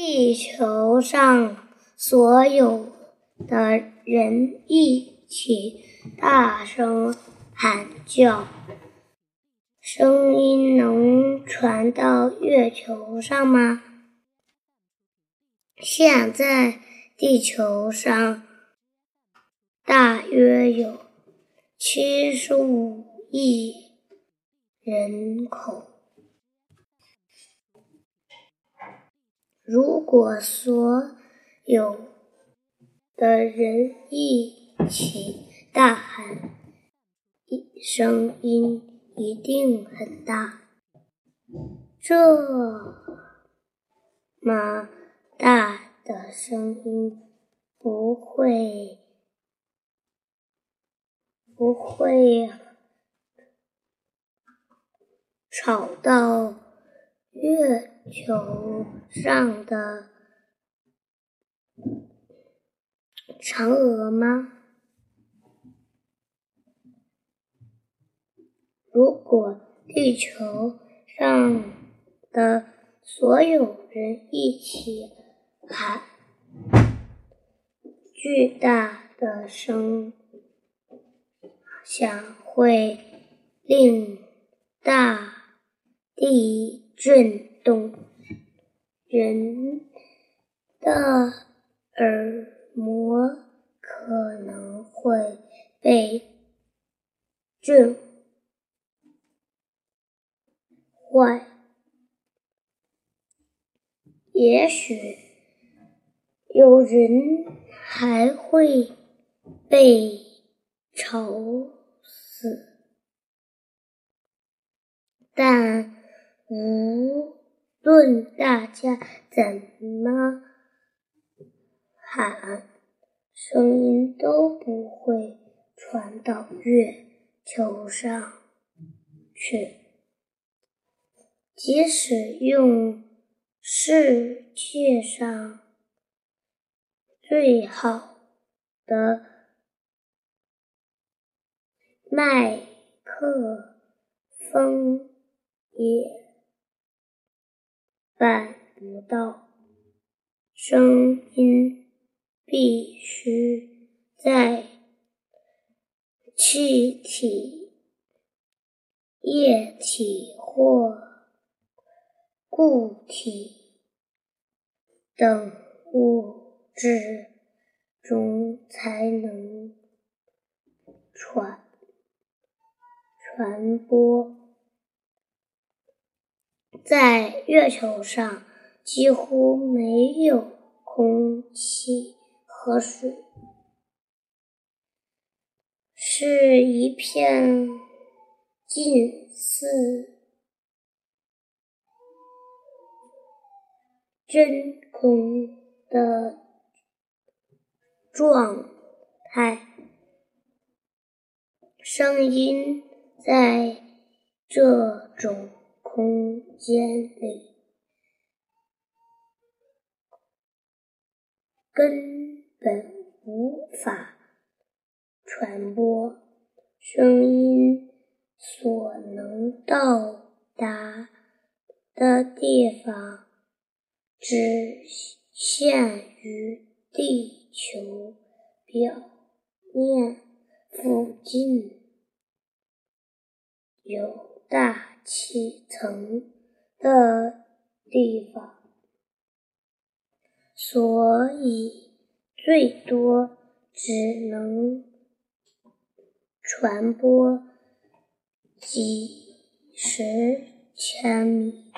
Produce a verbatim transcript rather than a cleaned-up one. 地球上所有的人一起大声喊叫，声音能传到月球上吗？现在地球上大约有七十五亿人口。如果所有的人一起大喊，声音一定很大。这么大的声音不会不会吵到月球上的嫦娥吗？如果地球上的所有人一起喊，巨大的声响会令大地震动，人的耳膜可能会被震坏。也许有人还会被吵死，但无论大家怎么喊，声音都不会传到月球上去。即使用世界上最好的麦克风也办不到，声音必须在气体、液体或固体等物质中才能传传播。在月球上几乎没有空气和水，是一片近似真空的状态，声音在这种空间里根本无法传播，声音所能到达的地方只限于地球表面附近有大气层的地方，所以最多只能传播几十千米。